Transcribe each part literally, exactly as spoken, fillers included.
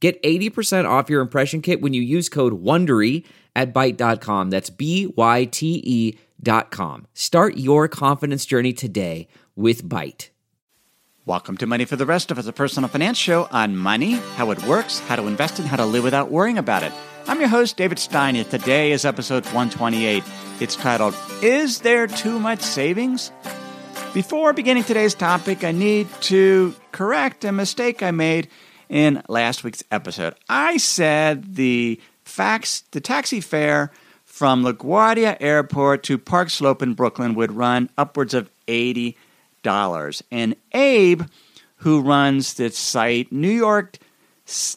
Get eighty percent off your impression kit when you use code WONDERY at byte dot com. That's B Y T E dot com. Start your confidence journey today with Byte. Welcome to Money for the Rest of Us, a personal finance show on money, how it works, how to invest, and how to live without worrying about it. I'm your host, David Stein, and today is episode one twenty-eight. It's titled, Is There Too Much Savings? Before beginning today's topic, I need to correct a mistake I made in last week's episode. I said the fax, the taxi fare from LaGuardia Airport to Park Slope in Brooklyn would run upwards of eighty dollars. And Abe, who runs this site, New York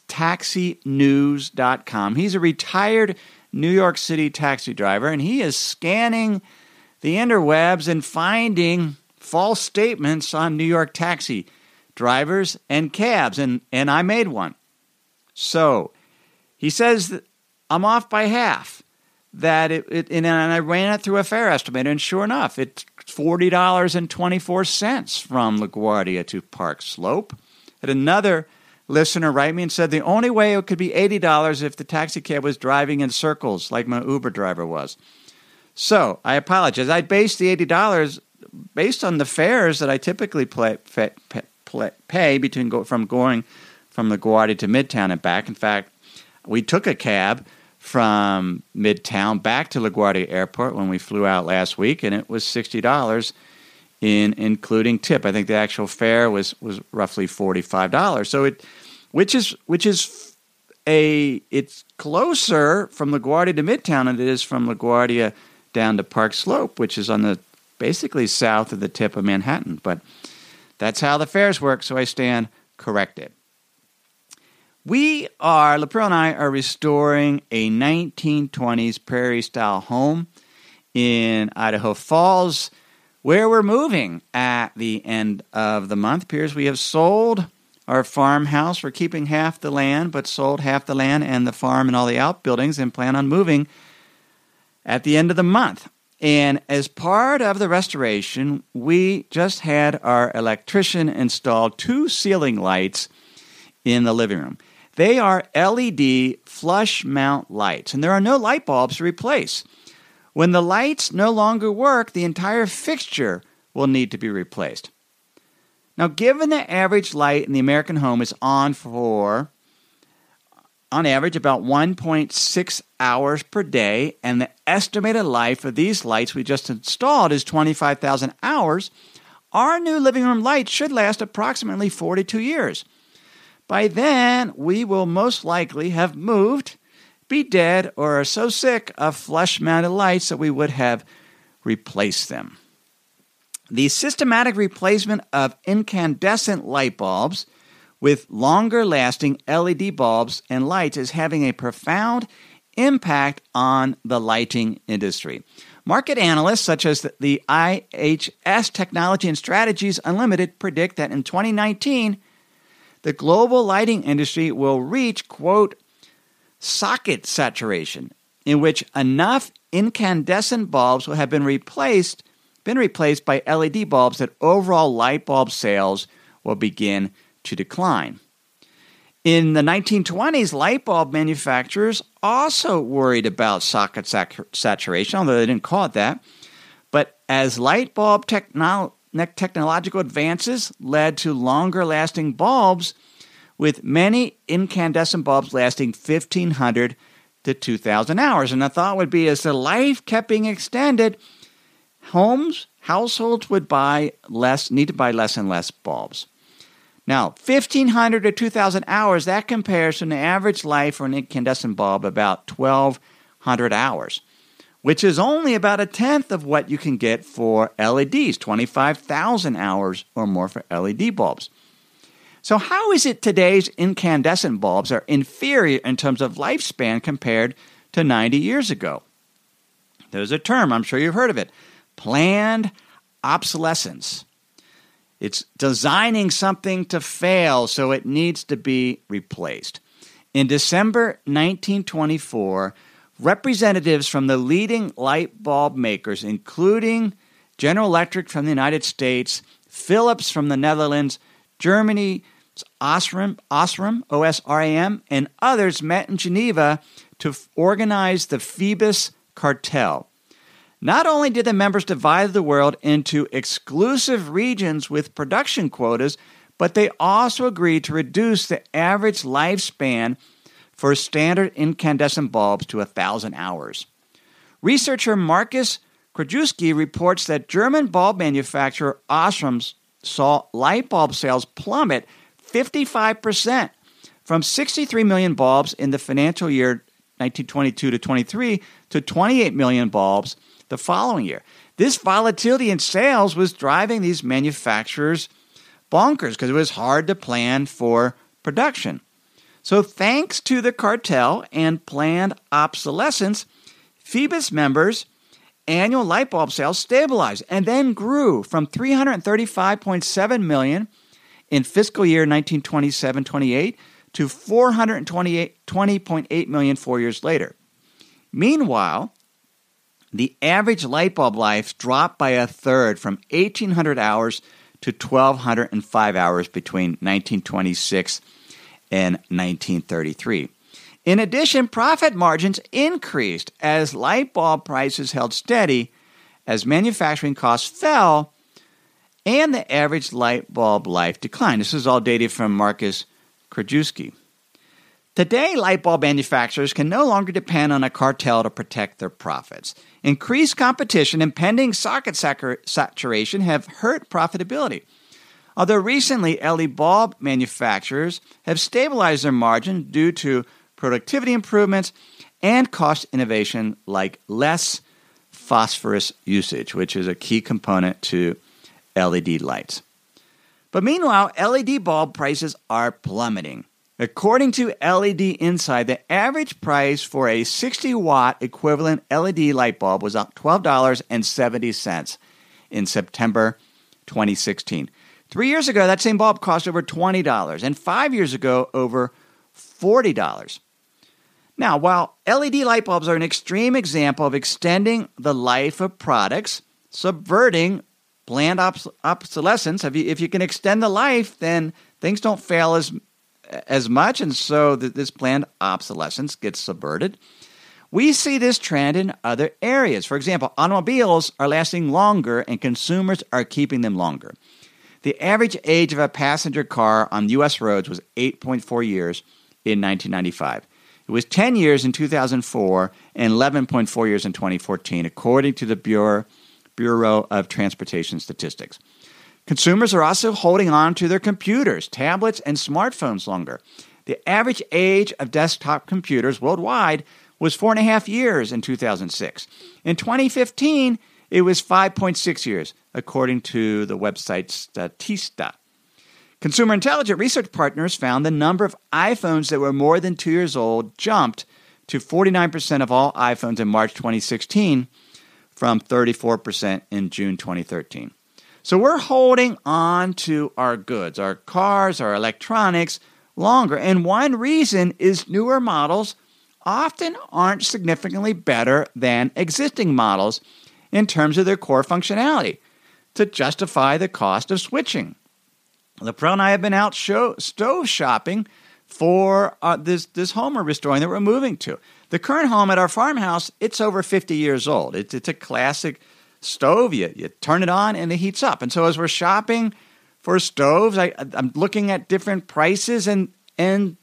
Taxi News dot com, he's a retired New York City taxi driver, and he is scanning the interwebs and finding false statements on New York taxi drivers and cabs, and, and I made one. So he says that I'm off by half, that it, it and I ran it through a fare estimator, and sure enough, it's forty dollars and twenty-four cents from LaGuardia to Park Slope. Had another listener write me and said the only way it could be eighty dollars if the taxi cab was driving in circles like my Uber driver was. So I apologize. I based the eighty dollars based on the fares that I typically play, pay, pay between go, from going from LaGuardia to Midtown and back. In fact, we took a cab from Midtown back to LaGuardia Airport when we flew out last week, and it was sixty dollars in including tip. I think the actual fare was, was roughly forty-five dollars. So it, which is which is a it's closer from LaGuardia to Midtown than it is from LaGuardia down to Park Slope, which is on the basically south of the tip of Manhattan, but that's how the fares work, so I stand corrected. We are, LaPril and I are restoring a nineteen twenties prairie-style home in Idaho Falls, where we're moving at the end of the month. Appears we have sold our farmhouse. We're keeping half the land, but sold half the land and the farm and all the outbuildings and plan on moving at the end of the month. And as part of the restoration, we just had our electrician install two ceiling lights in the living room. They are L E D flush mount lights, and there are no light bulbs to replace. When the lights no longer work, the entire fixture will need to be replaced. Now, given the average light in the American home is on for, on average, about one point six hours per day, and the estimated life of these lights we just installed is twenty-five thousand hours, our new living room lights should last approximately forty-two years. By then, we will most likely have moved, be dead, or are so sick of flush-mounted lights that we would have replaced them. The systematic replacement of incandescent light bulbs with longer-lasting L E D bulbs and lights is having a profound impact on the lighting industry. Market analysts such as the I H S Technology and Strategies Unlimited predict that in twenty nineteen, the global lighting industry will reach, quote, socket saturation, in which enough incandescent bulbs will have been replaced, been replaced by L E D bulbs that overall light bulb sales will begin to decline. In the nineteen twenties, light bulb manufacturers also worried about socket sac- saturation, although they didn't call it that. But as light bulb technolo- technological advances led to longer-lasting bulbs, with many incandescent bulbs lasting fifteen hundred to two thousand hours. And the thought would be, as the life kept being extended, homes, households would buy less, need to buy less and less bulbs. Now, fifteen hundred to two thousand hours, that compares to an average life for an incandescent bulb about twelve hundred hours, which is only about a tenth of what you can get for L E Ds, twenty-five thousand hours or more for L E D bulbs. So how is it today's incandescent bulbs are inferior in terms of lifespan compared to ninety years ago? There's a term, I'm sure you've heard of it, planned obsolescence. It's designing something to fail, so it needs to be replaced. In December nineteen twenty-four, representatives from the leading light bulb makers, including General Electric from the United States, Philips from the Netherlands, Germany's Osram, Osram, O S R A M, and others met in Geneva to f- organize the Phoebus Cartel. Not only did the members divide the world into exclusive regions with production quotas, but they also agreed to reduce the average lifespan for standard incandescent bulbs to one thousand hours. Researcher Markus Krajewski reports that German bulb manufacturer Osram saw light bulb sales plummet fifty-five percent from sixty-three million bulbs in the financial year nineteen twenty-two to twenty-three to twenty-eight million bulbs the following year. This volatility in sales was driving these manufacturers bonkers because it was hard to plan for production. So thanks to the cartel and planned obsolescence, Phoebus members' annual light bulb sales stabilized and then grew from three hundred thirty-five point seven million in fiscal year nineteen twenty-seven twenty-eight to four hundred twenty point eight million four years later. Meanwhile, the average light bulb life dropped by a third from eighteen hundred hours to one thousand two hundred five hours between nineteen twenty-six and nineteen thirty-three. In addition, profit margins increased as light bulb prices held steady, as manufacturing costs fell, and the average light bulb life declined. This is all dated from Markus Krajewski. Today, light bulb manufacturers can no longer depend on a cartel to protect their profits. Increased competition and pending socket saturation have hurt profitability. Although recently, L E D bulb manufacturers have stabilized their margin due to productivity improvements and cost innovation like less phosphorus usage, which is a key component to L E D lights. But meanwhile, L E D bulb prices are plummeting. According to L E D Inside, the average price for a sixty-watt equivalent L E D light bulb was up twelve dollars and seventy cents in September twenty sixteen. Three years ago, that same bulb cost over twenty dollars, and five years ago, over forty dollars. Now, while L E D light bulbs are an extreme example of extending the life of products, subverting planned obs- obsolescence, if you, if you can extend the life, then things don't fail as, as much, and so th- this planned obsolescence gets subverted. We see this trend in other areas. For example, automobiles are lasting longer, and consumers are keeping them longer. The average age of a passenger car on U S roads was eight point four years in nineteen ninety-five. It was ten years in two thousand four and eleven point four years in twenty fourteen, according to the Bureau, Bureau of Transportation Statistics. Consumers are also holding on to their computers, tablets, and smartphones longer. The average age of desktop computers worldwide was four and a half years in two thousand six. In twenty fifteen, it was five point six years, according to the website Statista. Consumer Intelligence Research Partners found the number of iPhones that were more than two years old jumped to forty-nine percent of all iPhones in March twenty sixteen from thirty-four percent in June twenty thirteen. So we're holding on to our goods, our cars, our electronics, longer. And one reason is newer models often aren't significantly better than existing models in terms of their core functionality, to justify the cost of switching. LaPrell and I have been out show, stove shopping for uh, this, this home we're restoring that we're moving to. The current home at our farmhouse, it's over fifty years old. It, it's a classic stove. You, you turn it on and it heats up. And so as we're shopping for stoves, I, I'm looking at different prices, and and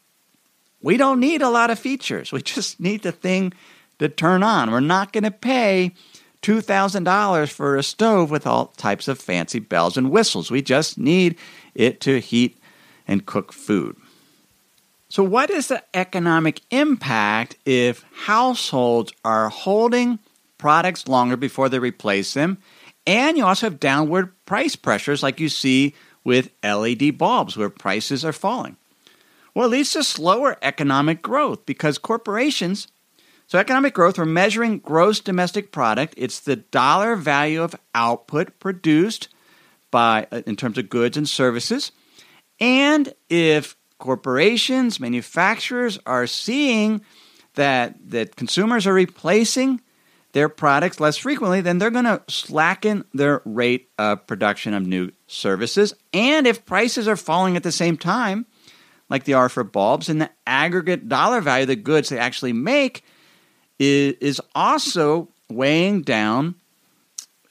we don't need a lot of features. We just need the thing to turn on. We're not going to pay two thousand dollars for a stove with all types of fancy bells and whistles. We just need it to heat and cook food. So what is the economic impact if households are holding products longer before they replace them? And you also have downward price pressures like you see with L E D bulbs where prices are falling. Well, it leads to slower economic growth because corporations... So economic growth, we're measuring gross domestic product. It's the dollar value of output produced by in terms of goods and services. And if corporations, manufacturers are seeing that, that consumers are replacing their products less frequently, then they're going to slacken their rate of production of new services. And if prices are falling at the same time, like they are for bulbs, and the aggregate dollar value of the goods they actually make is, is also weighing down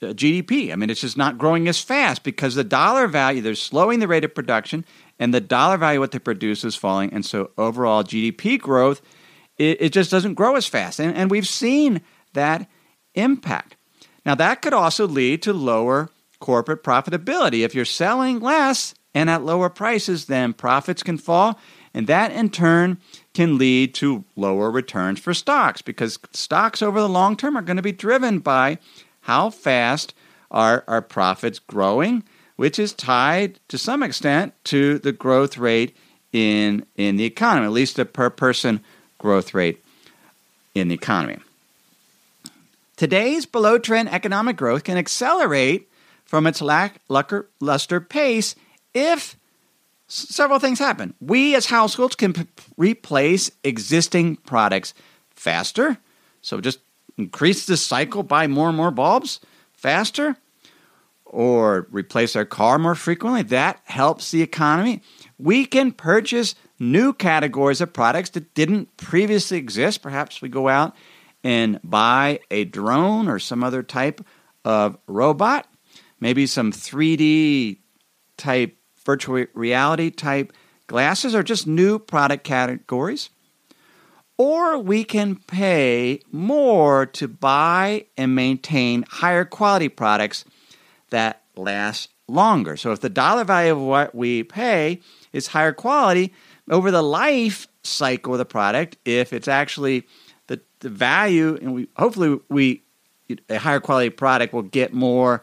G D P. I mean, it's just not growing as fast because the dollar value, they're slowing the rate of production, and the dollar value of what they produce is falling. And so overall G D P growth, it, it just doesn't grow as fast. And, and we've seen that impact. Now, that could also lead to lower corporate profitability. If you're selling less and at lower prices, then profits can fall. And that, in turn, can lead to lower returns for stocks because stocks over the long term are going to be driven by how fast are our profits growing, which is tied to some extent to the growth rate in, in the economy, at least the per-person growth rate in the economy. Today's below-trend economic growth can accelerate from its lackluster pace if several things happen. We as households can p- replace existing products faster, so just increase the cycle, buy more and more bulbs faster, or replace our car more frequently. That helps the economy. We can purchase new categories of products that didn't previously exist. Perhaps we go out and buy a drone or some other type of robot, maybe some three D type virtual reality type glasses or just new product categories. Or we can pay more to buy and maintain higher quality products that last longer. So if the dollar value of what we pay is higher quality over the life cycle of the product, if it's actually the, the value, and we hopefully we a higher quality product will get more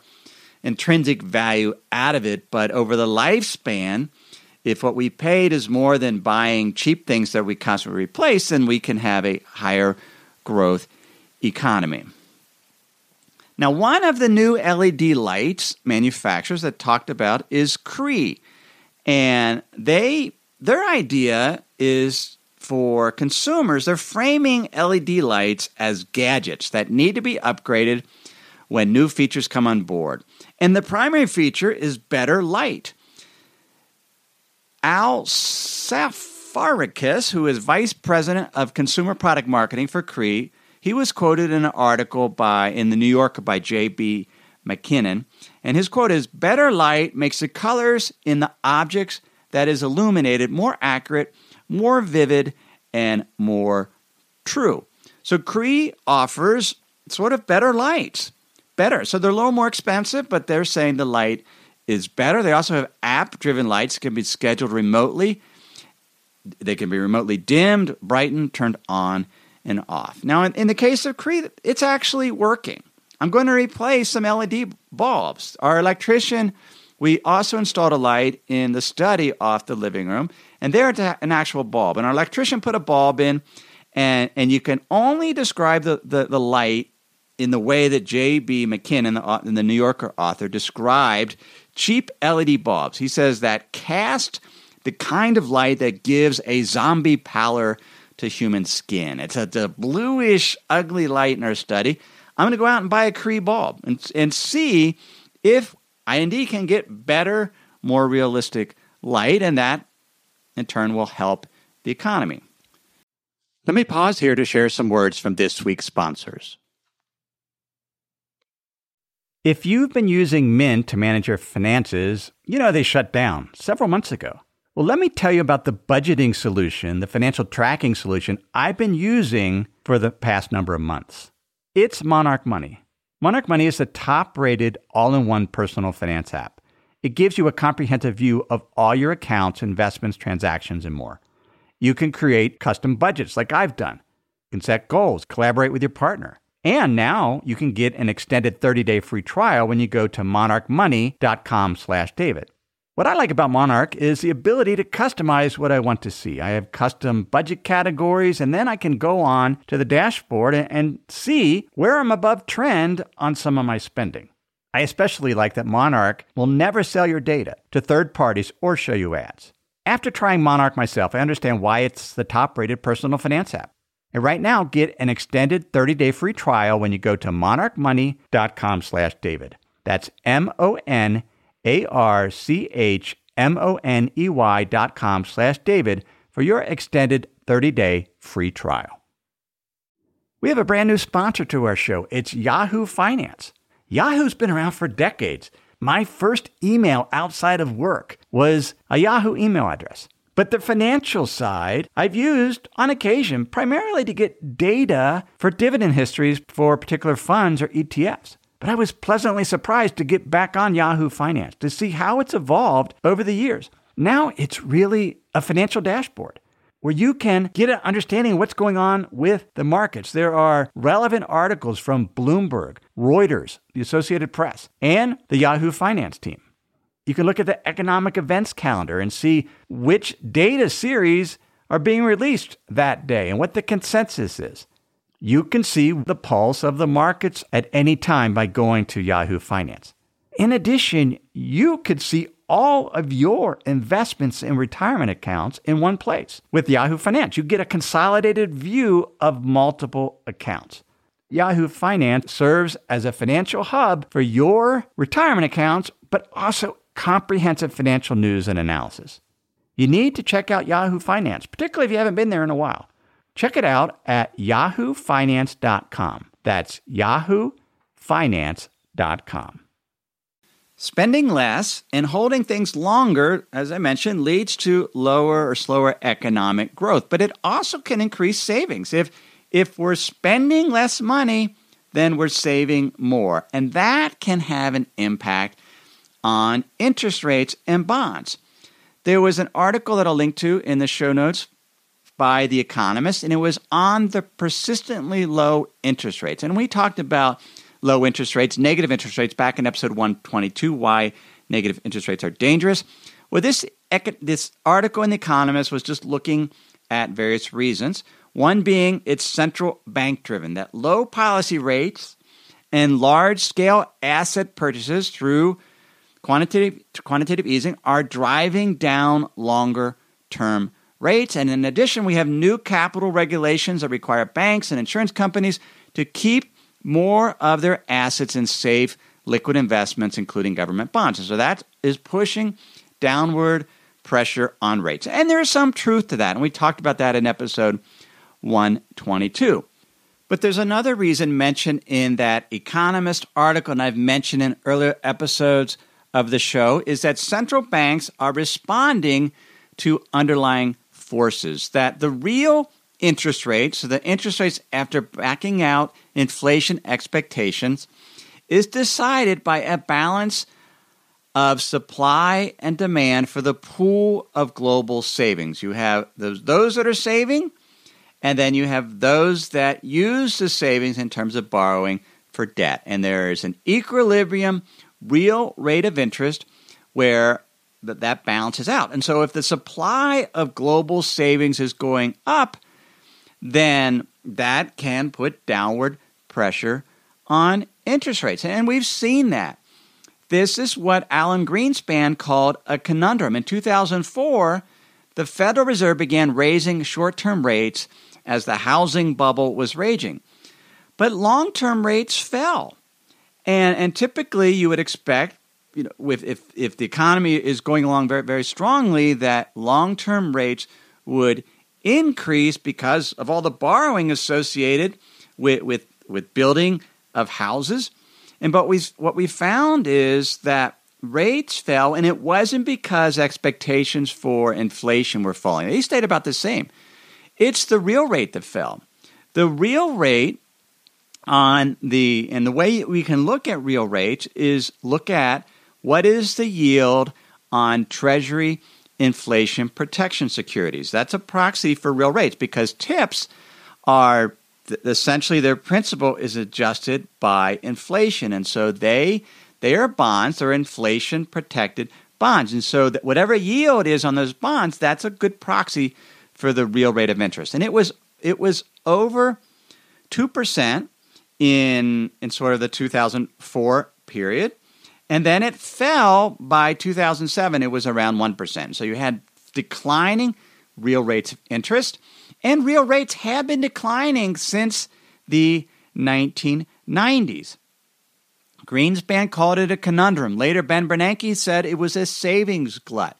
intrinsic value out of it, but over the lifespan, if what we paid is more than buying cheap things that we constantly replace, then we can have a higher growth economy. Now, one of the new L E D lights manufacturers that talked about is Cree, and they their idea is for consumers. They're framing L E D lights as gadgets that need to be upgraded when new features come on board. And the primary feature is better light. Al Safaricus, who is vice president of consumer product marketing for Cree, he was quoted in an article by in the New Yorker by J B. McKinnon, and his quote is, "Better light makes the colors in the objects that is illuminated more accurate, more vivid, and more true." So Cree offers sort of better lights. Better. So they're a little more expensive, but they're saying the light is better. They also have app-driven lights that can be scheduled remotely. They can be remotely dimmed, brightened, turned on, and off. Now, in, in the case of Cree, it's actually working. I'm going to replace some L E D bulbs. Our electrician, we also installed a light in the study off the living room, and there's an actual bulb. And our electrician put a bulb in, and, and you can only describe the, the, the light in the way that J B. McKinnon, the, the New Yorker author, described cheap L E D bulbs. He says that cast the kind of light that gives a zombie pallor to human skin. It's a, a bluish, ugly light in our study. I'm going to go out and buy a Cree bulb and, and see if I indeed can get better, more realistic light, and that, in turn, will help the economy. Let me pause here to share some words from this week's sponsors. If you've been using Mint to manage your finances, you know they shut down several months ago. Well, let me tell you about the budgeting solution, the financial tracking solution I've been using for the past number of months. It's Monarch Money. Monarch Money is the top-rated all-in-one personal finance app. It gives you a comprehensive view of all your accounts, investments, transactions, and more. You can create custom budgets like I've done. You can set goals, collaborate with your partner. And now you can get an extended thirty-day free trial when you go to monarch money dot com slash David. What I like about Monarch is the ability to customize what I want to see. I have custom budget categories, and then I can go on to the dashboard and see where I'm above trend on some of my spending. I especially like that Monarch will never sell your data to third parties or show you ads. After trying Monarch myself, I understand why it's the top-rated personal finance app. And right now, get an extended thirty-day free trial when you go to monarchmoney.com slash David. That's M-O-N-A-R-C-H-M-O-N-E-Y dot com slash David for your extended thirty-day free trial. We have a brand new sponsor to our show. It's Yahoo Finance. Yahoo's been around for decades. My first email outside of work was a Yahoo email address. But the financial side I've used on occasion, primarily to get data for dividend histories for particular funds or E T Fs. But I was pleasantly surprised to get back on Yahoo Finance to see how it's evolved over the years. Now it's really a financial dashboard where you can get an understanding of what's going on with the markets. There are relevant articles from Bloomberg, Reuters, the Associated Press, and the Yahoo Finance team. You can look at the economic events calendar and see which data series are being released that day and what the consensus is. You can see the pulse of the markets at any time by going to Yahoo Finance. In addition, you could see all of your investments and retirement accounts in one place. With Yahoo Finance, you get a consolidated view of multiple accounts. Yahoo Finance serves as a financial hub for your retirement accounts, but also comprehensive financial news and analysis. You need to check out Yahoo Finance, particularly if you haven't been there in a while. Check it out at yahoo finance dot com. That's yahoo finance dot com. Spending less and holding things longer, as I mentioned, leads to lower or slower economic growth, but it also can increase savings. If if we're spending less money, then we're saving more, and that can have an impact on interest rates and bonds. There was an article that I'll link to in the show notes by The Economist, and it was on the persistently low interest rates. And we talked about low interest rates, negative interest rates, back in episode one twenty-two, why negative interest rates are dangerous. Well, this, this article in The Economist was just looking at various reasons, one being it's central bank-driven, that low policy rates and large-scale asset purchases through Quantitative, quantitative easing are driving down longer-term rates. And in addition, we have new capital regulations that require banks and insurance companies to keep more of their assets in safe, liquid investments, including government bonds. And so that is pushing downward pressure on rates. And there is some truth to that, and we talked about that in episode one twenty-two. But there's another reason mentioned in that Economist article, and I've mentioned in earlier episodes of the show, is that central banks are responding to underlying forces, that the real interest rate, so the interest rates after backing out inflation expectations, is decided by a balance of supply and demand for the pool of global savings. You have those, those that are saving, and then you have those that use the savings in terms of borrowing for debt. And there is an equilibrium real rate of interest where th- that balances out. And so if the supply of global savings is going up, then that can put downward pressure on interest rates. And we've seen that. This is what Alan Greenspan called a conundrum. In two thousand four, the Federal Reserve began raising short-term rates as the housing bubble was raging. But long-term rates fell. And and typically you would expect, you know, with if, if the economy is going along very, very strongly, that long-term rates would increase because of all the borrowing associated with with, with building of houses. And but we what we found is that rates fell, and it wasn't because expectations for inflation were falling. They stayed about the same. It's the real rate that fell. The real rate On the and the way we can look at real rates is look at what is the yield on Treasury inflation protection securities. That's a proxy for real rates because TIPS are essentially their principal is adjusted by inflation, and so they they are bonds, they're inflation protected bonds. And so that whatever yield is on those bonds, that's a good proxy for the real rate of interest. And it was it was over two percent in in sort of the two thousand four period. And then it fell by two thousand seven. It was around one percent. So you had declining real rates of interest. And real rates have been declining since the nineteen nineties. Greenspan called it a conundrum. Later, Ben Bernanke said it was a savings glut.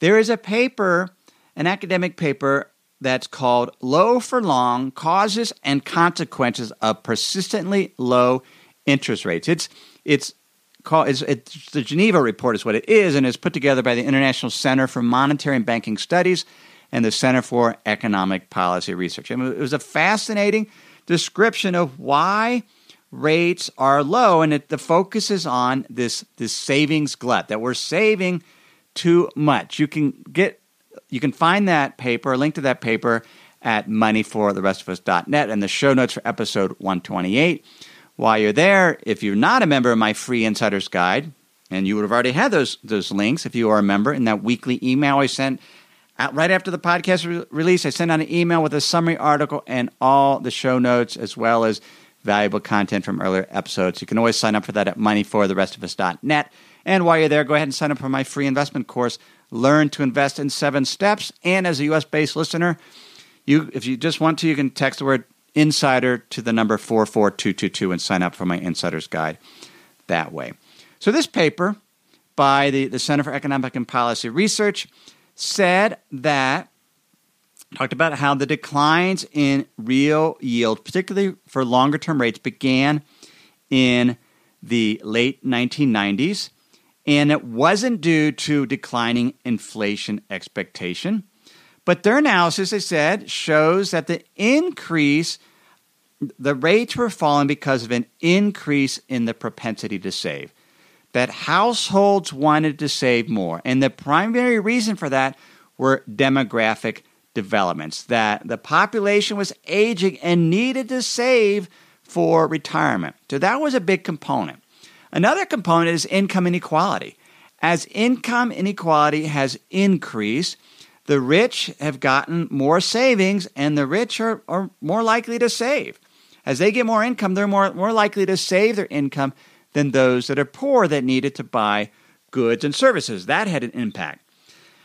There is a paper, an academic paper, that's called Low for Long, Causes and Consequences of Persistently Low Interest Rates. It's it's called it's, it's the Geneva Report is what it is, and it's put together by the International Center for Monetary and Banking Studies and the Center for Economic Policy Research. I mean, it was a fascinating description of why rates are low, and it, the focus is on this this savings glut, that we're saving too much. You can get you can find that paper, a link to that paper, at money for the rest of us dot net and the show notes for episode one twenty-eight. While you're there, if you're not a member of my free insider's guide, and you would have already had those those links if you are a member in that weekly email I sent out right after the podcast re- release, I sent out an email with a summary article and all the show notes, as well as valuable content from earlier episodes. You can always sign up for that at money for the rest of us dot net. And while you're there, go ahead and sign up for my free investment course, Learn to Invest in Seven Steps. And as a U S-based listener, you, if you just want to, you can text the word insider to the number four four two two two and sign up for my insider's guide that way. So this paper by the, the Center for Economic and Policy Research said that, talked about how the declines in real yield, particularly for longer-term rates, began in the late nineteen nineties, and it wasn't due to declining inflation expectation. But their analysis, they said, shows that the increase, the rates were falling because of an increase in the propensity to save, that households wanted to save more. And the primary reason for that were demographic developments, that the population was aging and needed to save for retirement. So that was a big component. Another component is income inequality. As income inequality has increased, the rich have gotten more savings, and the rich are, are more likely to save. As they get more income, they're more, more likely to save their income than those that are poor that needed to buy goods and services. That had an impact.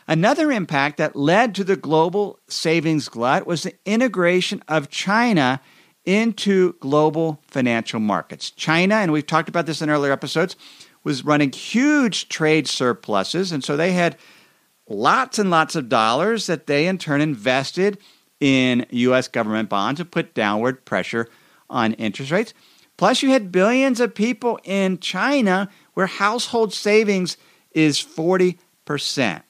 Another impact that led to the global savings glut was the integration of China into global financial markets. China, and we've talked about this in earlier episodes, was running huge trade surpluses, and so they had lots and lots of dollars that they in turn invested in U S government bonds to put downward pressure on interest rates. Plus, you had billions of people in China where household savings is forty percent.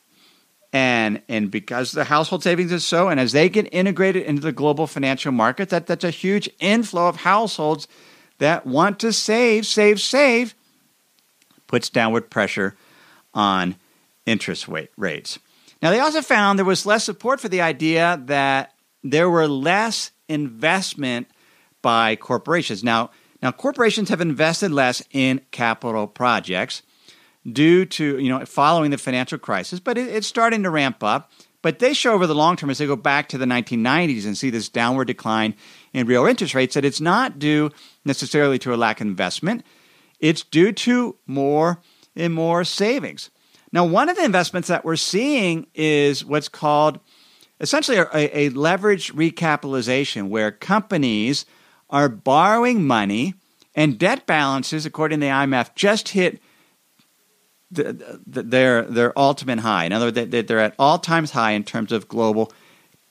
And and because the household savings is so, and as they get integrated into the global financial market, that, that's a huge inflow of households that want to save, save, save, puts downward pressure on interest rate rates. Now, they also found there was less support for the idea that there were less investment by corporations. Now, now corporations have invested less in capital projects due to, you know, following the financial crisis, but it, it's starting to ramp up. But they show over the long term, as they go back to the nineteen nineties and see this downward decline in real interest rates, that it's not due necessarily to a lack of investment. It's due to more and more savings. Now, one of the investments that we're seeing is what's called essentially a, a leveraged recapitalization, where companies are borrowing money, and debt balances, according to the I M F, just hit The, the, their their ultimate high. In other words, they, they're at all times high in terms of global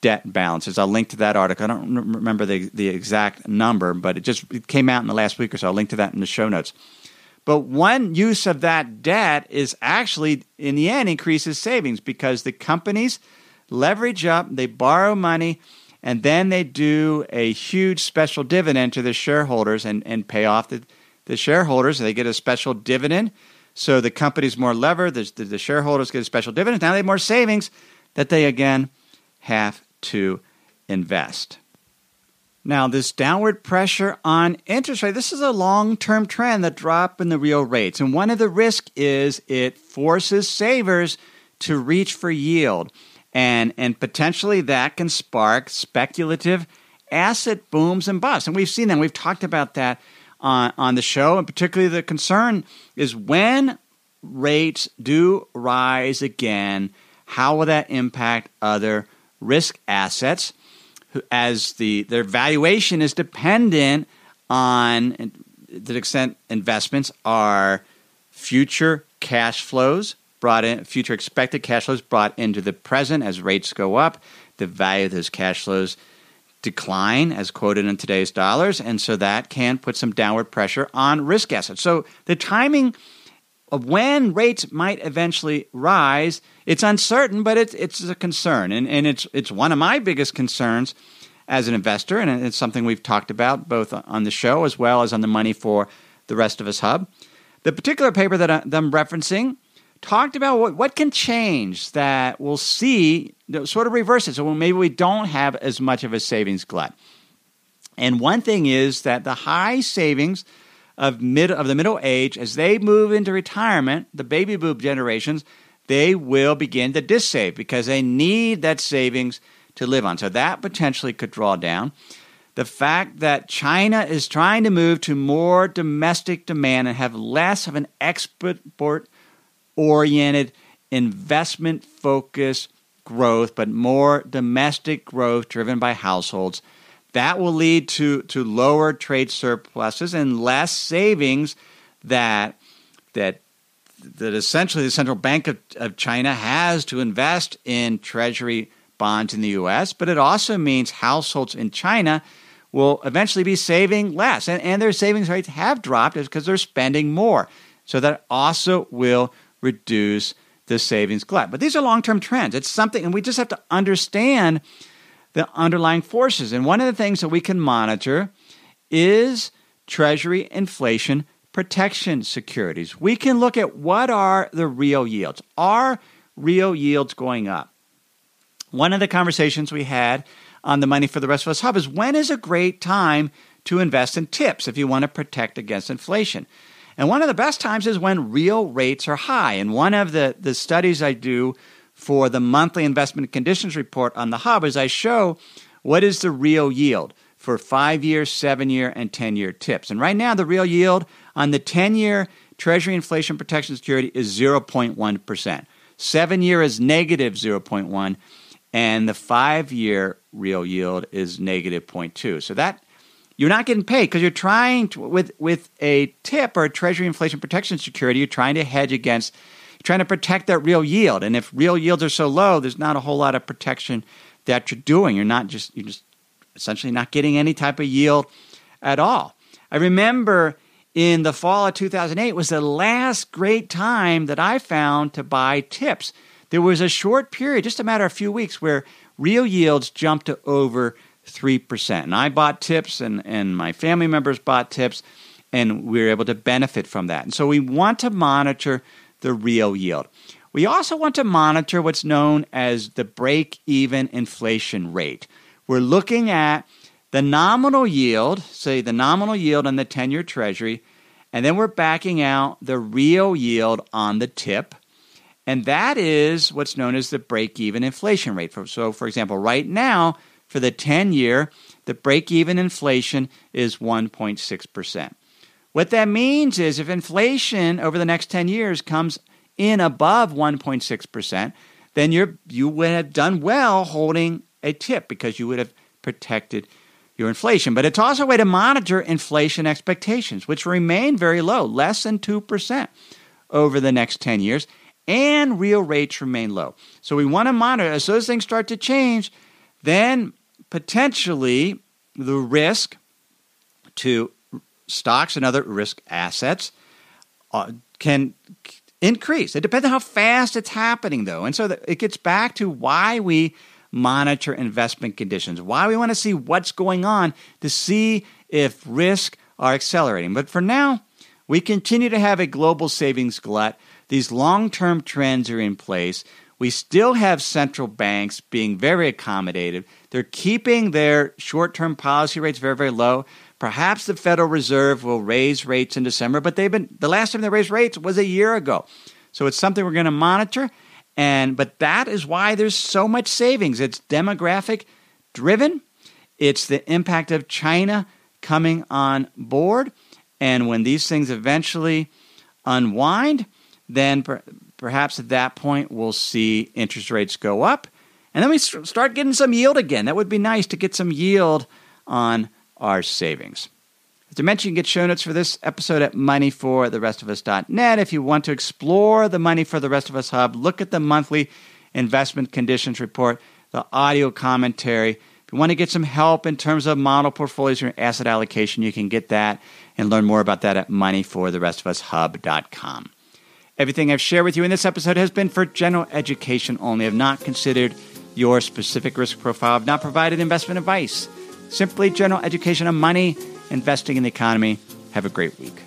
debt balances. I'll link to that article. I don't remember the, the exact number, but it just it came out in the last week or so. I'll link to that in the show notes. But one use of that debt is actually, in the end, increases savings, because the companies leverage up, they borrow money, and then they do a huge special dividend to the shareholders and, and pay off the, the shareholders. They get a special dividend. So the company's more levered, the, the shareholders get a special dividend. Now they have more savings that they, again, have to invest. Now, this downward pressure on interest rates, this is a long-term trend, that drop in the real rates. And one of the risks is it forces savers to reach for yield. And, and potentially that can spark speculative asset booms and busts. And we've seen that. We've talked about that on, on the show. And particularly the concern is when rates do rise again, how will that impact other risk assets, as the their valuation is dependent on, to the extent investments are future cash flows brought in, future expected cash flows brought into the present as rates go up, the value of those cash flows decline as quoted in today's dollars, and so that can put some downward pressure on risk assets. So the timing of when rates might eventually rise, it's uncertain, but it's it's a concern, and and it's it's one of my biggest concerns as an investor, and it's something we've talked about both on the show as well as on the Money for the Rest of Us Hub. The particular paper that I'm referencing talked about what, what can change that we'll see sort of reverse it, so maybe we don't have as much of a savings glut. And one thing is that the high savings of mid of the middle age, as they move into retirement, the baby boom generations, they will begin to dissave because they need that savings to live on. So that potentially could draw down. The fact that China is trying to move to more domestic demand and have less of an export-oriented investment-focused growth, but more domestic growth driven by households, that will lead to, to lower trade surpluses and less savings that that that essentially the Central Bank of, of China has to invest in treasury bonds in the U S. But it also means households in China will eventually be saving less. And, and their savings rates have dropped because they're spending more. So that also will reduce the savings glut. But these are long-term trends. It's something, and we just have to understand the underlying forces. And one of the things that we can monitor is Treasury inflation protection securities. We can look at what are the real yields. Are real yields going up? One of the conversations we had on the Money for the Rest of Us Hub is when is a great time to invest in TIPS if you want to protect against inflation. And one of the best times is when real rates are high. And one of the, the studies I do for the monthly investment conditions report on the Hub is I show what is the real yield for five-year, seven-year, and ten-year TIPS. And right now, the real yield on the ten-year Treasury inflation protection security is zero point one percent. Seven-year is negative zero point one, and the five-year real yield is negative zero point two. So that you're not getting paid because you're trying to, with, with a TIP or a Treasury inflation protection security, you're trying to hedge against trying to protect that real yield. And if real yields are so low, there's not a whole lot of protection that you're doing. You're not just you're just essentially not getting any type of yield at all. I remember in the fall of two thousand eight was the last great time that I found to buy TIPS. There was a short period, just a matter of a few weeks, where real yields jumped to over three percent. And I bought TIPS and, and my family members bought TIPS, and we were able to benefit from that. And so we want to monitor the real yield. We also want to monitor what's known as the break-even inflation rate. We're looking at the nominal yield, say the nominal yield on the ten-year Treasury, and then we're backing out the real yield on the TIP, and that is what's known as the break-even inflation rate. So, for example, right now, for the ten-year, the break-even inflation is one point six percent. What that means is if inflation over the next ten years comes in above one point six percent, then you're, you would have done well holding a TIP because you would have protected your inflation. But it's also a way to monitor inflation expectations, which remain very low, less than two percent over the next ten years, and real rates remain low. So we want to monitor. As those things start to change, then potentially the risk to stocks and other risk assets uh, can increase. It depends on how fast it's happening, though. And so that it gets back to why we monitor investment conditions, why we want to see what's going on to see if risks are accelerating. But for now, we continue to have a global savings glut. These long-term trends are in place. We still have central banks being very accommodative. They're keeping their short-term policy rates very, very low. Perhaps the Federal Reserve will raise rates in December, but they've been the last time they raised rates was a year ago. So it's something we're going to monitor. And but that is why there's so much savings. It's demographic driven. It's the impact of China coming on board. And when these things eventually unwind, then per, perhaps at that point we'll see interest rates go up. And then we start getting some yield again. That would be nice to get some yield on our savings. As I mentioned, you can get show notes for this episode at money for the rest of us dot net. If you want to explore the Money for the Rest of Us Hub, look at the monthly investment conditions report, the audio commentary. If you want to get some help in terms of model portfolios or asset allocation, you can get that and learn more about that at money for the rest of us hub dot com. Everything I've shared with you in this episode has been for general education only. I've not considered your specific risk profile. I've not provided investment advice. Simply general education on money, investing in the economy. Have a great week.